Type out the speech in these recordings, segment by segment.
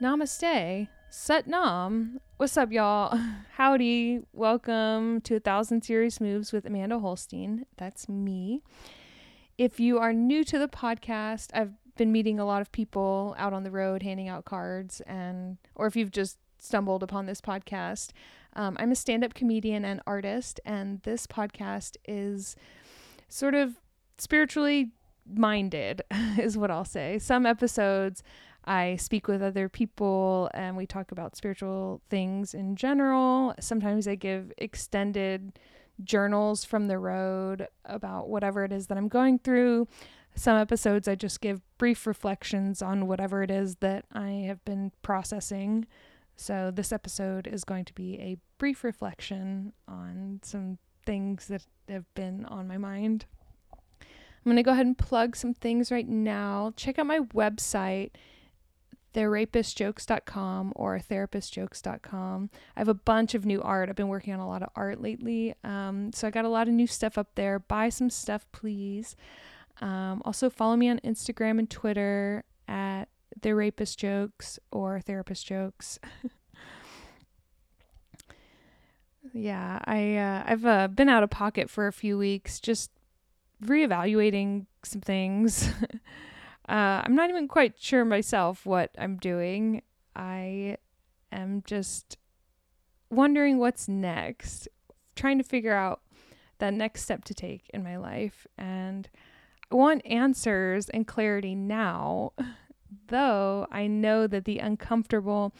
Namaste, Sat Nam. What's up, y'all? Howdy. Welcome to A Thousand Serious Moves with Amanda Holstein. That's me. If you are new to the podcast, I've been meeting a lot of people out on the road, handing out cards, or if you've just stumbled upon this podcast, I'm a stand-up comedian and artist, and this podcast is sort of spiritually minded, is what I'll say. Some episodes I speak with other people and we talk about spiritual things in general. Sometimes I give extended journals from the road about whatever it is that I'm going through. Some episodes I just give brief reflections on whatever it is that I have been processing. So this episode is going to be a brief reflection on some things that have been on my mind. I'm going to go ahead and plug some things right now. Check out my website, TherapistJokes.com or TherapistJokes.com. I have a bunch of new art. I've been working on a lot of art lately. So I got a lot of new stuff up there. Buy some stuff, please. Also follow me on Instagram and Twitter at TherapistJokes or TherapistJokes. Yeah, I've been out of pocket for a few weeks, just reevaluating some things. I'm not even quite sure myself what I'm doing. I am just wondering what's next, trying to figure out that next step to take in my life. And I want answers and clarity now, though I know that the uncomfortable,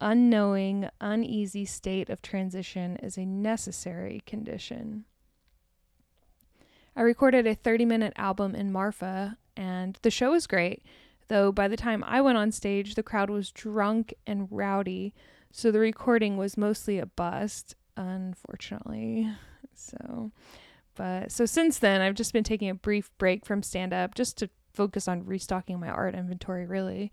unknowing, uneasy state of transition is a necessary condition. I recorded a 30-minute album in Marfa, and the show was great, though by the time I went on stage, the crowd was drunk and rowdy, so the recording was mostly a bust, unfortunately. So since then, I've just been taking a brief break from stand-up just to focus on restocking my art inventory, really.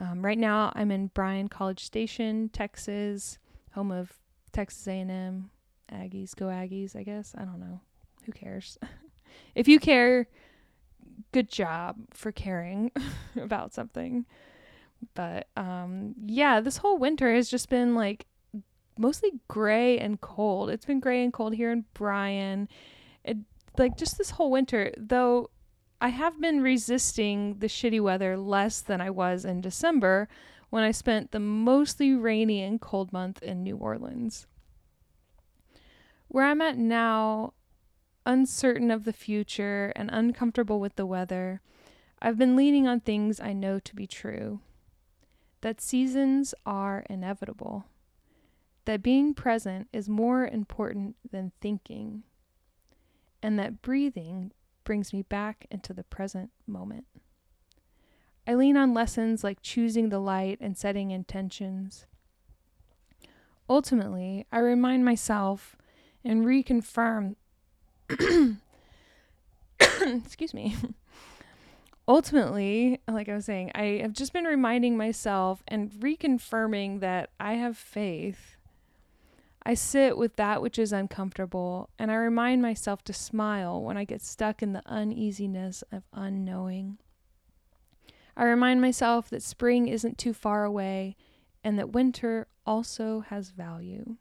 Right now, I'm in Bryan College Station, Texas, home of Texas A&M, Aggies, go Aggies, I guess. I don't know. Who cares? If you care, good job for caring about something. But yeah, this whole winter has just been like mostly gray and cold. It's been gray and cold here in Bryan. Just this whole winter, though I have been resisting the shitty weather less than I was in December when I spent the mostly rainy and cold month in New Orleans. Where I'm at now, uncertain of the future and uncomfortable with the weather, I've been leaning on things I know to be true. That seasons are inevitable. That being present is more important than thinking. And that breathing brings me back into the present moment. I lean on lessons like choosing the light and setting intentions. Ultimately, I remind myself and reconfirm excuse me. Ultimately, like I was saying, I have just been reminding myself and reconfirming that I have faith. I sit with that which is uncomfortable, and I remind myself to smile when I get stuck in the uneasiness of unknowing. I remind myself that spring isn't too far away, and that winter also has value.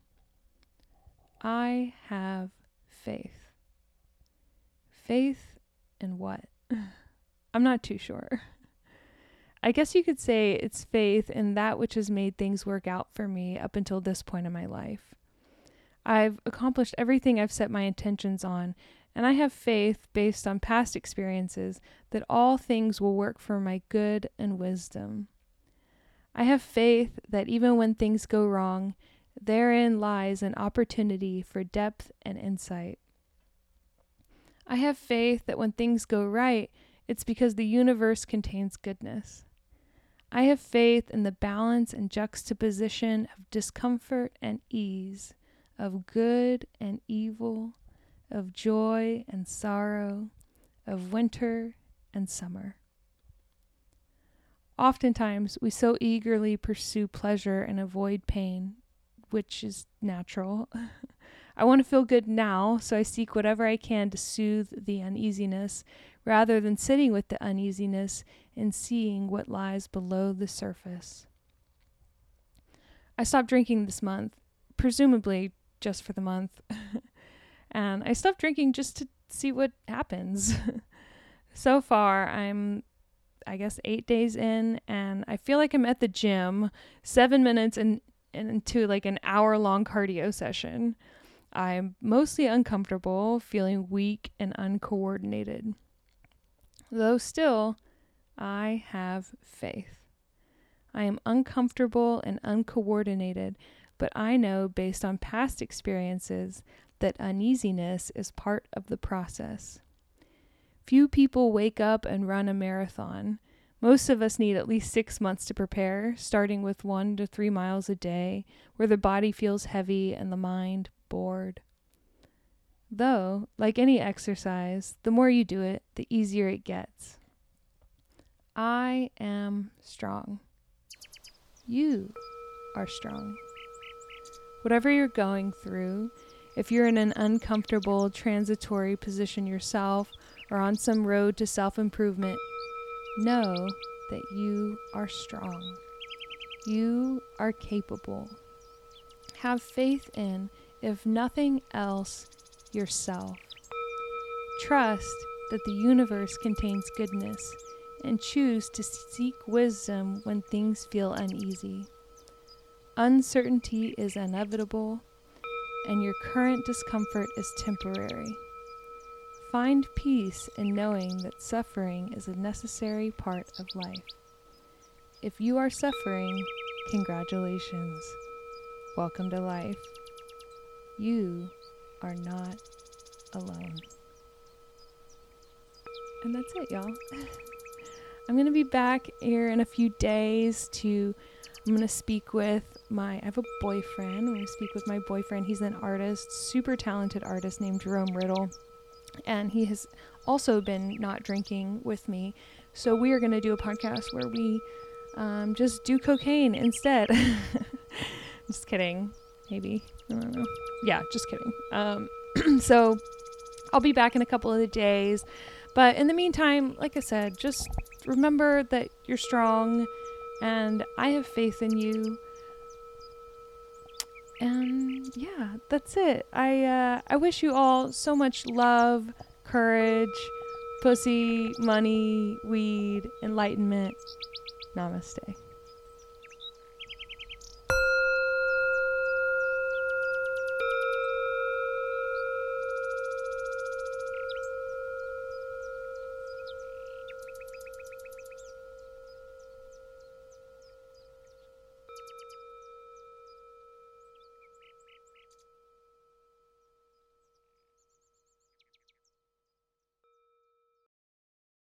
I have faith. Faith in what? I'm not too sure. I guess you could say it's faith in that which has made things work out for me up until this point in my life. I've accomplished everything I've set my intentions on, and I have faith based on past experiences that all things will work for my good and wisdom. I have faith that even when things go wrong, therein lies an opportunity for depth and insight. I have faith that when things go right, it's because the universe contains goodness. I have faith in the balance and juxtaposition of discomfort and ease, of good and evil, of joy and sorrow, of winter and summer. Oftentimes, we so eagerly pursue pleasure and avoid pain, which is natural. I want to feel good now, so I seek whatever I can to soothe the uneasiness, rather than sitting with the uneasiness and seeing what lies below the surface. I stopped drinking this month, presumably just for the month. And I stopped drinking just to see what happens. So far, I'm, I guess, 8 days in, and I feel like I'm at the gym 7 minutes into like an hour-long cardio session. I'm mostly uncomfortable, feeling weak and uncoordinated. Though still, I have faith. I am uncomfortable and uncoordinated, but I know based on past experiences that uneasiness is part of the process. Few people wake up and run a marathon. Most of us need at least 6 months to prepare, starting with 1 to 3 miles a day, where the body feels heavy and the mind bored. Though, like any exercise, the more you do it, the easier it gets. I am strong. You are strong. Whatever you're going through, if you're in an uncomfortable, transitory position yourself or on some road to self-improvement, know that you are strong. You are capable. Have faith in, if nothing else, yourself. Trust that the universe contains goodness, and choose to seek wisdom when things feel uneasy. Uncertainty is inevitable, and your current discomfort is temporary. Find peace in knowing that suffering is a necessary part of life. If you are suffering, congratulations. Welcome to life. You are not alone. And that's it, y'all. I'm going to be back here in a few days to, I have a boyfriend. I'm going to speak with my boyfriend. He's an artist, super talented artist named Jerome Riddle. And he has also been not drinking with me. So we are going to do a podcast where we just do cocaine instead. Just kidding. Maybe. I don't know. Yeah, just kidding. So I'll be back in a couple of days. But in the meantime, like I said, just remember that you're strong, and I have faith in you. And yeah, that's it. I wish you all so much love, courage, pussy, money, weed, enlightenment. Namaste.